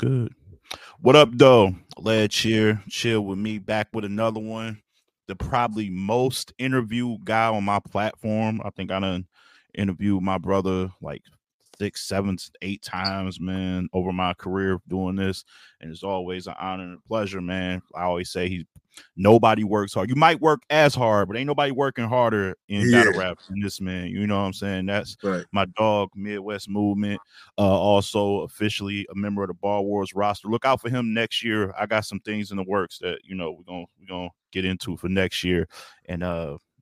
good. What up, though? Ledge here. Chill with me. Back with another one. The probably most interviewed guy on my platform. I think I done interviewed my brother like 6, 7, 8 times, man, over my career doing this. And it's always an honor and a pleasure, man. I always say nobody works hard. You might work as hard, but ain't nobody working harder in battle rap than this man. You know what I'm saying? That's right. My dog, Midwest Movement, also officially a member of the Bar Wars roster. Look out for him next year. I got some things in the works that, you know, we're gonna get into for next year. And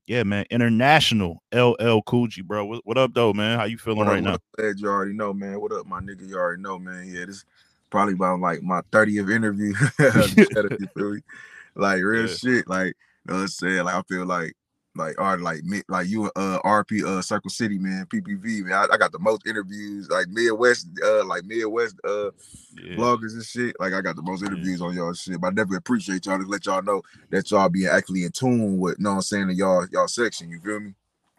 yeah, man, international LL COOGI, bro. What up, though, man? How you feeling right now? You already know, man. What up, my nigga? You already know, man. Yeah, this is probably about like my 30th interview. You feel me? Like real shit. Like you know what I'm saying? Like I feel like you RP Circle City, man, PPV, man. I got the most interviews, like Midwest bloggers and shit. Like I got the most interviews on y'all shit. But I definitely appreciate y'all to let y'all know that y'all being actually in tune with, you know what I'm saying, in y'all section. You feel me?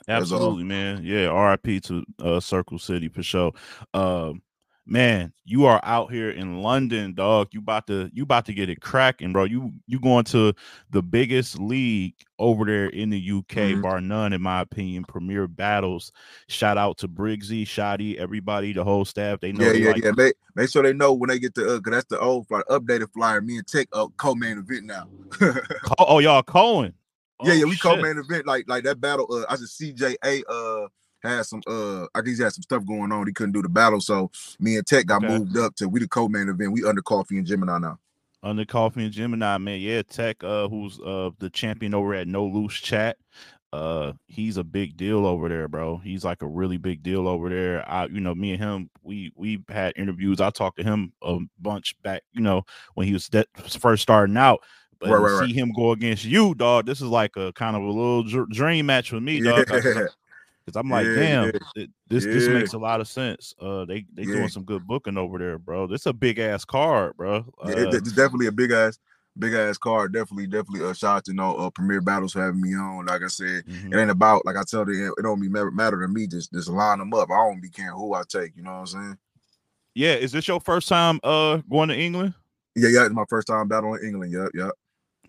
Absolutely, man. Yeah, RIP to Circle City for sure. Man, you are out here in London, dog. You about to get it cracking, bro. You going to the biggest league over there in the UK, bar none, in my opinion. Premier Battles. Shout out to Briggsy, Shoddy, everybody, the whole staff. They know. Yeah. Make sure they know when they get the cause that's the old flyer, updated flyer. Me and Tech co-main event now. Y'all Cohen. Oh, yeah, we co-main event like that battle. I said CJA. Had some I guess he had some stuff going on. He couldn't do the battle, so me and Tech got moved up to we the co-main event. We under Coffee and Gemini now. Under Coffee and Gemini, man. Yeah, Tech, who's the champion over at No Loose Chat. He's a big deal over there, bro. He's like a really big deal over there. Me and him, we had interviews. I talked to him a bunch back, you know, when he was first starting out. But see him go against you, dog. This is like a kind of a little dream match for me, dog. Because I'm like, this makes a lot of sense. They doing some good booking over there, bro. This a big ass card, bro. It's definitely a big ass card. Definitely. Shout out to Premier Battles for having me on. Like I said, it ain't about like I tell you, it don't matter to me. Just line them up. I don't be caring who I take. You know what I'm saying? Yeah. Is this your first time going to England? Yeah. It's my first time battling in England. Yep.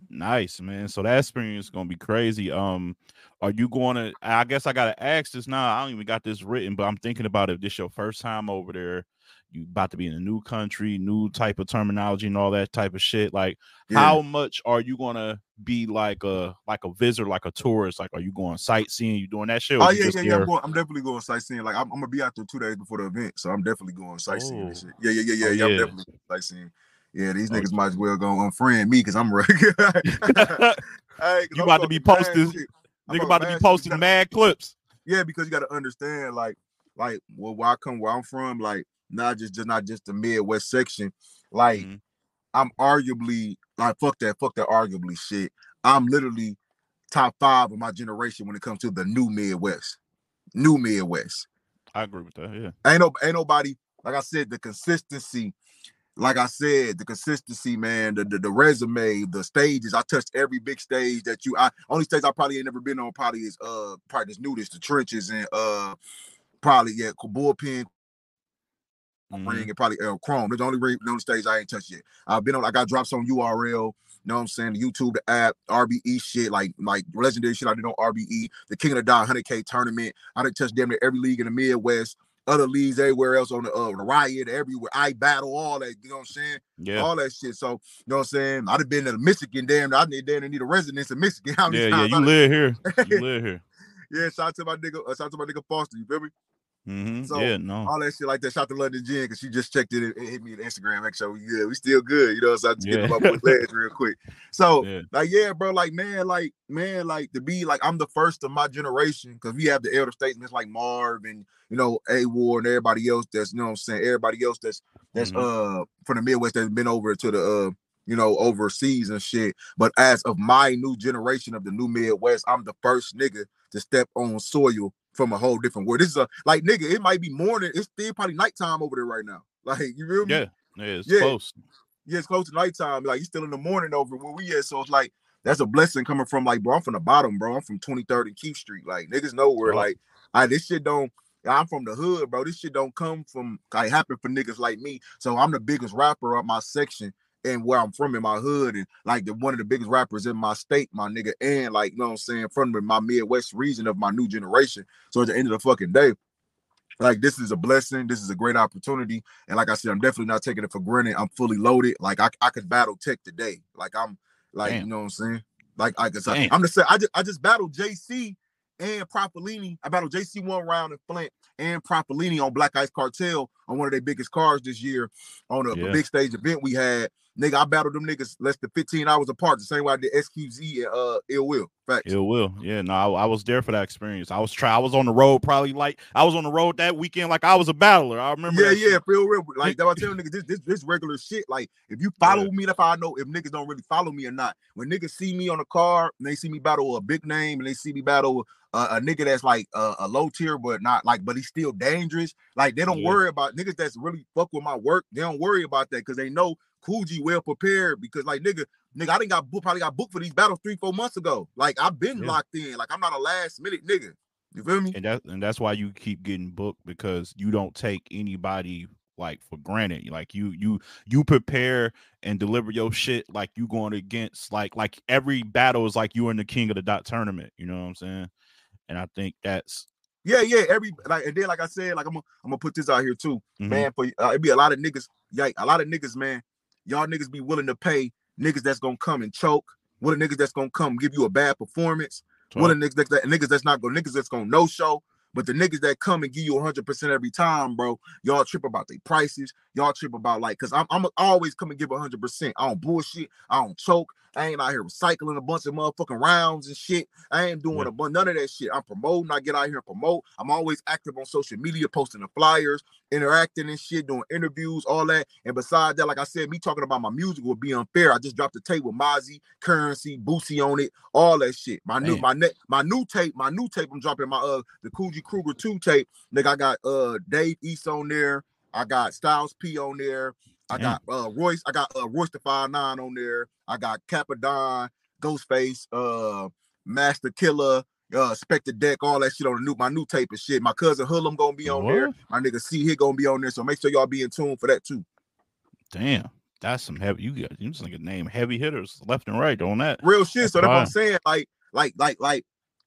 Nice, man. So that experience is gonna be crazy. Are you going to? I guess I gotta ask this now. I don't even got this written, but I'm thinking about if this your first time over there, you about to be in a new country, new type of terminology, and all that type of shit. Like, how much are you gonna be like a visitor, like a tourist? Like, are you going sightseeing? You doing that shit? Or I'm definitely going sightseeing. Like, I'm gonna be out there 2 days before the event, so I'm definitely going sightseeing. And shit. Yeah. I'm definitely sightseeing. Yeah, these niggas might as well go unfriend me because I'm right. You about to be posting. Nigga about to be posting mad clips. Yeah, because you got to understand, where I come, where I'm from, like not just the Midwest section. Like I'm arguably like fuck that arguably shit. I'm literally top 5 of my generation when it comes to the new Midwest. I agree with that. Yeah, ain't nobody like I said the consistency. Like I said, the consistency, man, the resume, the stages. I touched every big stage that only stage I probably ain't never been on probably is probably this nudist, the trenches, and probably bullpen ring and probably Chrome. There's the only stage I ain't touched yet. I've been on, I got drops on URL. Know what I'm saying? The YouTube, the app, RBE shit, like legendary shit I did on RBE, the King of the Dot 100K tournament. I done touched damn near every league in the Midwest. Other leagues everywhere else on the riot, everywhere. I battle all that, you know what I'm saying? Yeah. All that shit. So, you know what I'm saying? I'd have been to Michigan, damn. I need a residence in Michigan. You live here. Yeah, shout out to my nigga Foster, you feel me? So, all that shit like that. Shout out to London Jen, because she just checked it and hit me on Instagram. Make sure we still good, you know. So I just get up my legs real quick. So, bro, like to be like I'm the first of my generation because we have the elder statesmen like Marv and AWAR and everybody else that's everybody else that's from the Midwest that's been over to the overseas and shit. But as of my new generation of the new Midwest, I'm the first nigga to step on soil from a whole different world. This is nigga, it might be morning. It's still probably nighttime over there right now. Like, you feel me? Yeah, it's close. Yeah, it's close to nighttime. Like, you still in the morning over where we at. So it's like, that's a blessing coming from, bro, I'm from the bottom, bro. I'm from 23rd and Keith Street. Like, niggas nowhere. Like, this shit don't, I'm from the hood, bro. This shit don't come from, like, happen for niggas like me. So I'm the biggest rapper of my section and where I'm from in my hood, and like the one of the biggest rappers in my state, my nigga, and like, you know what I'm saying, from my Midwest region of my new generation. So at the end of the fucking day, like, this is a blessing. This is a great opportunity. And like I said, I'm definitely not taking it for granted. I'm fully loaded. Like, I could battle Tech today. Like, I'm like, damn. You know what I'm saying? Like, I could say, I'm just saying, I just battled JC and Prophet Lini. I battled JC one round in Flint and Prophet Lini on Black Ice Cartel on one of their biggest cards this year on a big stage event we had. Nigga, I battled them niggas less than 15 hours apart, the same way I did SQZ and Ill Will. Facts. Ill Will. Yeah, no, I was there for that experience. I was on the road, probably like I was on the road that weekend, like I was a battler. I remember. Yeah, feel real. Like that, I tell niggas this regular shit. Like, if you follow me, if I know if niggas don't really follow me or not. When niggas see me on a car and they see me battle a big name and they see me battle a nigga that's like a low tier, but not like, but he's still dangerous. Like, they don't worry about niggas that's really fuck with my work. They don't worry about that because they know Coogi well prepared, because like nigga, I didn't probably got booked for these battles 3-4 months ago. Like, I've been locked in. Like, I'm not a last minute nigga. You feel me? And that's why you keep getting booked, because you don't take anybody like for granted. Like, you prepare and deliver your shit like you going against like every battle is like you in the King of the Dot tournament. You know what I'm saying? And I think that's. Yeah. Every like, and then like I said, like I'm gonna put this out here too, man. For it'd be a lot of niggas. Like, a lot of niggas, man. Y'all niggas be willing to pay niggas that's gonna come and choke. What a niggas that's gonna come give you a bad performance. What a niggas that's not gonna no show. But the niggas that come and give you 100% every time, bro, y'all trip about their prices. Y'all trip about, like, because I'm always come and give 100%. I don't bullshit. I don't choke. I ain't out here recycling a bunch of motherfucking rounds and shit. I ain't doing a bunch, none of that shit. I'm promoting. I get out here and promote. I'm always active on social media, posting the flyers, interacting and shit, doing interviews, all that. And besides that, like I said, me talking about my music would be unfair. I just dropped a tape with Mozzie, Currency, Boosie on it, all that shit. My new tape. I'm dropping my the Coogi Kruger 2 tape. Nigga, I got Dave East on there. I got Styles P on there. I got Royce. I got Royce the 5'9" on there. I got Capadon, Ghostface, Master Killer, Spectre Deck, all that shit on my new tape and shit. My cousin Hulam gonna be on there. My nigga C here gonna be on there. So make sure y'all be in tune for that too. Damn, that's some heavy. You just like a name heavy hitters left and right on that. Real shit. That's so that's what I'm saying. Like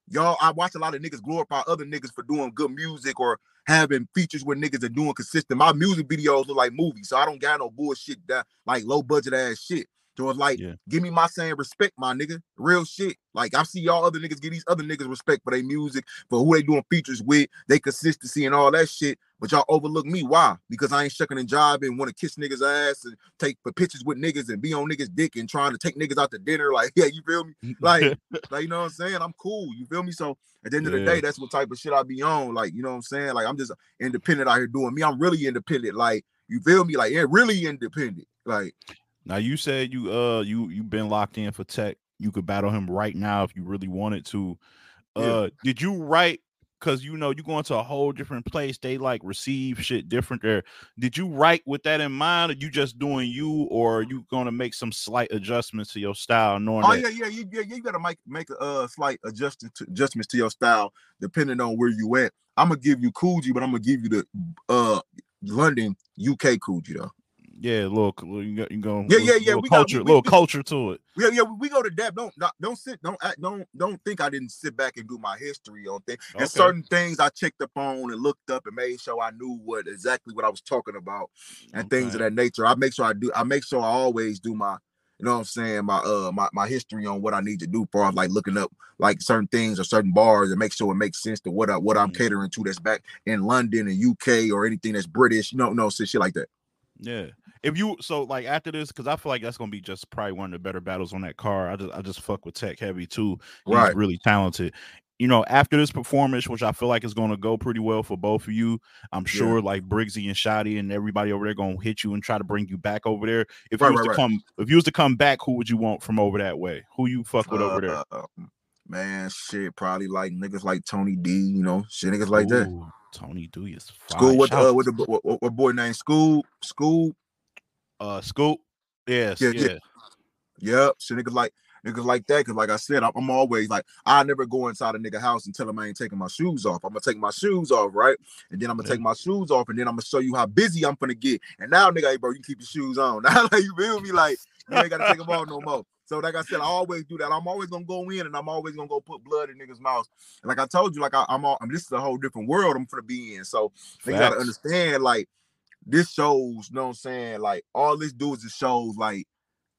y'all. I watch a lot of niggas glorify other niggas for doing good music or having features where niggas are doing consistent. My music videos look like movies, so I don't got no bullshit that like low budget ass shit. So it's like, give me my same respect, my nigga. Real shit. Like, I see y'all other niggas give these other niggas respect for their music, for who they doing features with, they consistency and all that shit. But y'all overlook me. Why? Because I ain't shucking and jiving and want to kiss niggas ass and take pictures with niggas and be on niggas dick and trying to take niggas out to dinner. Like, yeah, you feel me? Like, you know what I'm saying? I'm cool. You feel me? So at the end of the day, that's what type of shit I be on. Like, you know what I'm saying? Like, I'm just independent out here doing me. I'm really independent. Like, you feel me? Like, yeah, really independent. Like. Now, you said you've been locked in for Tech. You could battle him right now if you really wanted to. Did you write, because you know you're going to a whole different place, they like receive shit different there. Did you write with that in mind, or you just doing you, or are you going to make some slight adjustments to your style? Knowing you got to make a slight adjustments to your style depending on where you at. I'm gonna give you Coogi, but I'm gonna give you the London UK Coogi though. Yeah, you go. Yeah. Culture to it. Yeah. We go to that. Don't think I didn't sit back and do my history on things. Okay. And certain things I checked up on and looked up and made sure I knew exactly what I was talking about and things of that nature. I make sure I always do my, you know what I'm saying, my history on what I need to do for like looking up like certain things or certain bars and make sure it makes sense to what I'm catering to that's back in London and UK or anything that's British. No, shit like that. Yeah. If you like after this, because I feel like that's gonna be just probably one of the better battles on that card. I just fuck with Tech heavy too. He's really talented. You know, after this performance, which I feel like is gonna go pretty well for both of you, I'm sure like Briggsy and Shoddy and everybody over there gonna hit you and try to bring you back over there. If you was to come back, who would you want from over that way? Who you fuck with over there? Man, shit, probably like niggas like Tony D. You know, shit, niggas like that. Tony D is fine. School with boy named Scoop. Scoop. Yep. So niggas like niggas like that. Because like I said, I'm always like, I never go inside a nigga house and tell him I ain't taking my shoes off. I'm going to take my shoes off, right? And then I'm going to take my shoes off, and then I'm going to show you how busy I'm going to get. And now, nigga, hey, bro, you keep your shoes on. Now, like, you feel me? Like, you ain't got to take them off no more. So like I said, I always do that. I'm always gonna go in and I'm always gonna go put blood in niggas' mouths. And like I told you, like I mean, this is a whole different world I'm finna be in. So they gotta understand, like, this shows, you know what I'm saying? Like, all this do is it shows like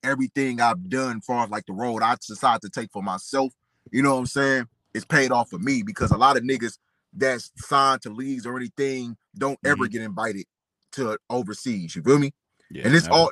everything I've done as far as like the road I decided to take for myself, you know what I'm saying? It's paid off for me, because a lot of niggas that's signed to leagues or anything don't ever get invited to overseas. You feel me? Yeah, and this all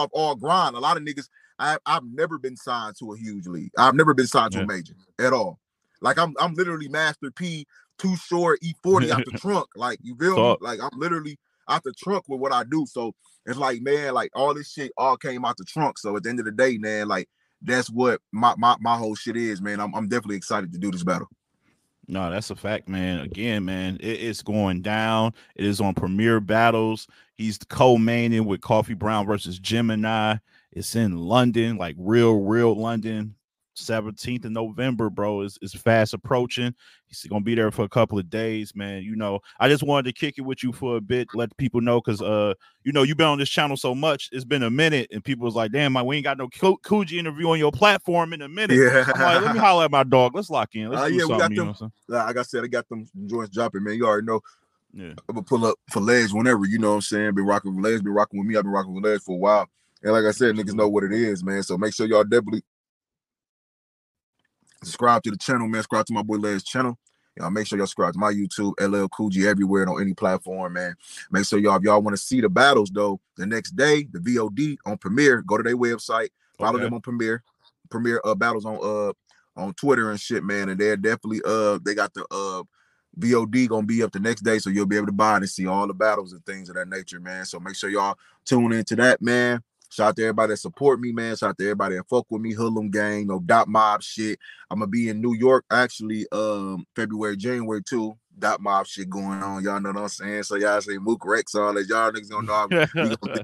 off all grind. A lot of niggas. I've never been signed to a huge league. I've never been signed to a major at all. Like I'm literally Master P, Too Short, E40 out the trunk. Like, you feel me? Like I'm literally out the trunk with what I do. So it's like, man, like all this shit all came out the trunk. So at the end of the day, man, like that's what my whole shit is, man. I'm definitely excited to do this battle. No, that's a fact, man. Again, man, it's going down. It is on Premier Battles. He's co-maining with Coffee Brown versus Gemini. It's in London, like real London, 17th of November, bro. It's fast approaching. He's going to be there for a couple of days, man. You know, I just wanted to kick it with you for a bit, let people know, because, you know, you've been on this channel so much. It's been a minute, and people was like, damn, man, we ain't got no Coogi interview on your platform in a minute. Yeah. I'm like, let me holler at my dog. Let's lock in. Let's do something. We got them, like I said, I got them joints dropping, man. You already know. Yeah. I'm going to pull up for Ledge whenever, you know what I'm saying? Been rocking with Ledge, been rocking with me. I've been rocking with Ledge for a while. And like I said, niggas know what it is, man. So make sure y'all definitely subscribe to the channel, man. Subscribe to my boy Led's channel. Y'all make sure y'all subscribe to my YouTube, LL Coogi, everywhere on any platform, man. Make sure y'all, if y'all want to see the battles, though, the next day, the VOD on Premiere, go to their website, follow them on Premiere Battles on Twitter and shit, man. And they're definitely, they got the, VOD gonna be up the next day, so you'll be able to buy it and see all the battles and things of that nature, man. So make sure y'all tune into that, man. Shout out to everybody that support me, man. Shout out to everybody that fuck with me. Hoodlum gang, no Dot Mob shit. I'm gonna be in New York actually, February, January too. Dot Mob shit going on. Y'all know what I'm saying. So y'all say Mook Rex all that. Y'all niggas gonna know.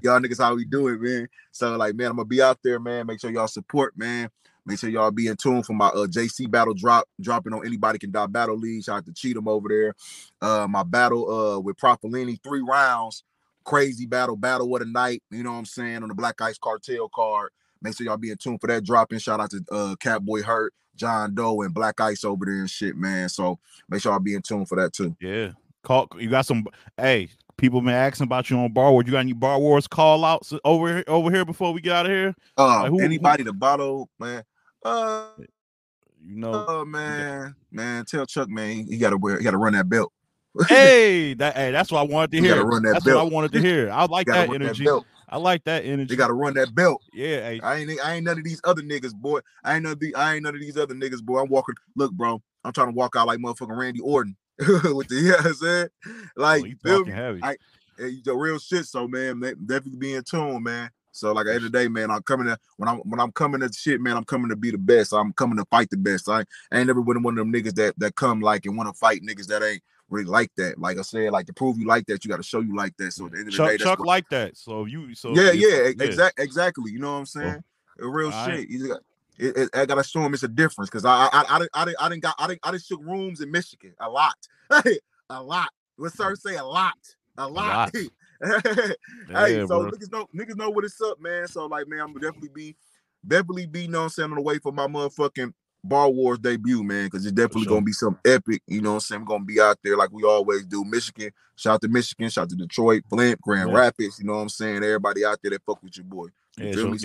Y'all niggas how we do it, man. So like, man, I'm gonna be out there, man. Make sure y'all support, man. Make sure y'all be in tune for my JC battle dropping on Anybody Can Die Battle League. Shout out to Cheatham over there. My battle with Prophet Lini, 3 rounds. Crazy battle what a night, you know what I'm saying, on the Black Ice Cartel card. Make sure y'all be in tune for that dropping. Shout out to Catboy Hurt, John Doe, and Black Ice over there and shit, man. So make sure y'all be in tune for that too. Yeah. Call, you got some, hey, people been asking about you on Bar Wars. You got any Bar Wars call outs over here before we get out of here? Like anybody to bottle, man. You know, man, tell Chuck, man, he gotta run that belt. That's what I wanted to hear. That's belt. What I wanted to hear. I like that energy. That I like that energy. They gotta run that belt. Yeah, hey. I ain't none of these other niggas, boy. I'm walking. Look, bro, I'm trying to walk out like motherfucking Randy Orton. With the, you know what I'm saying? Like, oh, heavy. The real shit. So, man, definitely be in tune, man. So, like, every day, man, I'm coming to, when I'm coming to shit, man, I'm coming to be the best. I'm coming to fight the best. I ain't never been one of them niggas that come like and want to fight niggas that ain't really like that. Like I said, like to prove you like that, you got to show you like that. So at the end of the day, Chuck what, like that. Exactly. You know what I'm saying? Well, real shit. I gotta show him it's a difference, because I didn't shook rooms in Michigan a lot, Let's sir say a lot. Hey, yeah, so bro. niggas know what it's up, man. So like, man, I'm gonna definitely be, you know what I'm saying, on the way for my motherfucking Bar Wars debut, man, because it's definitely gonna be some epic, you know what I'm saying? I'm gonna be out there like we always do. Michigan, shout out to Michigan, shout out to Detroit, Flint, Grand Rapids, you know what I'm saying? Everybody out there that fuck with your boy. Hey, December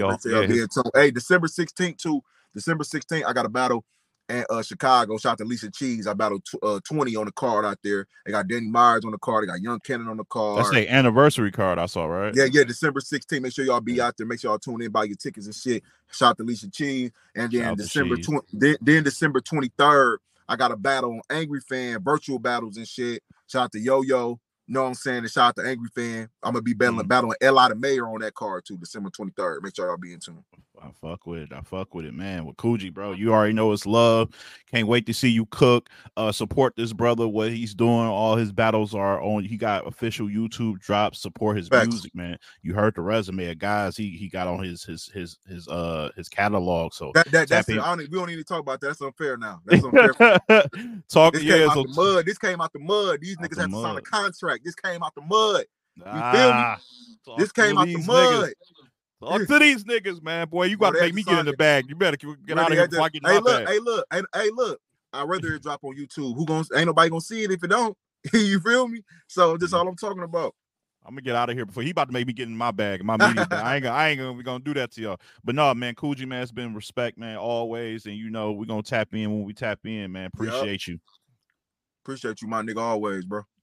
16th, I got a battle at Chicago. Shout out to Lisa Cheese. I battled 20 on the card out there. They got Danny Myers on the card. They got Young Cannon on the card. That's the anniversary card I saw, right? Yeah, December 16th. Make sure y'all be out there. Make sure y'all tune in, buy your tickets and shit. Shout out to Lisa Cheese. And then December 23rd, I got a battle on Angry Fan, virtual battles and shit. Shout out to Yo-Yo. Know what I'm saying? And shout out to Angry Fan. I'm gonna be battling LL the Mayor on that card too, December 23rd. Make sure y'all be in tune. I fuck with it. I fuck with it, man. With Coogi, bro, you already know it's love. Can't wait to see you cook. Support this brother, what he's doing. All his battles are on. He got official YouTube drops. Support his music, man. You heard the resume of guys he got on his catalog. So that's it. We don't need to talk about that. That's unfair now. That's unfair. Talk this came out the mud. This came out the mud. These niggas had to sign a contract. This came out the mud. You feel me? This came out the mud. Talk to these niggas, man. Boy, you gotta make me get in the bag. You better get out of here. Hey, look. I'd rather it drop on YouTube. Ain't nobody gonna see it if it don't. You feel me? So that's all I'm talking about. I'm gonna get out of here before he about to make me get in my bag, my media bag. I ain't gonna do that to y'all. But no, man, Coogi, man, it's been respect, man, always. And you know, we're gonna tap in when we tap in, man. Appreciate you. Appreciate you, my nigga, always, bro.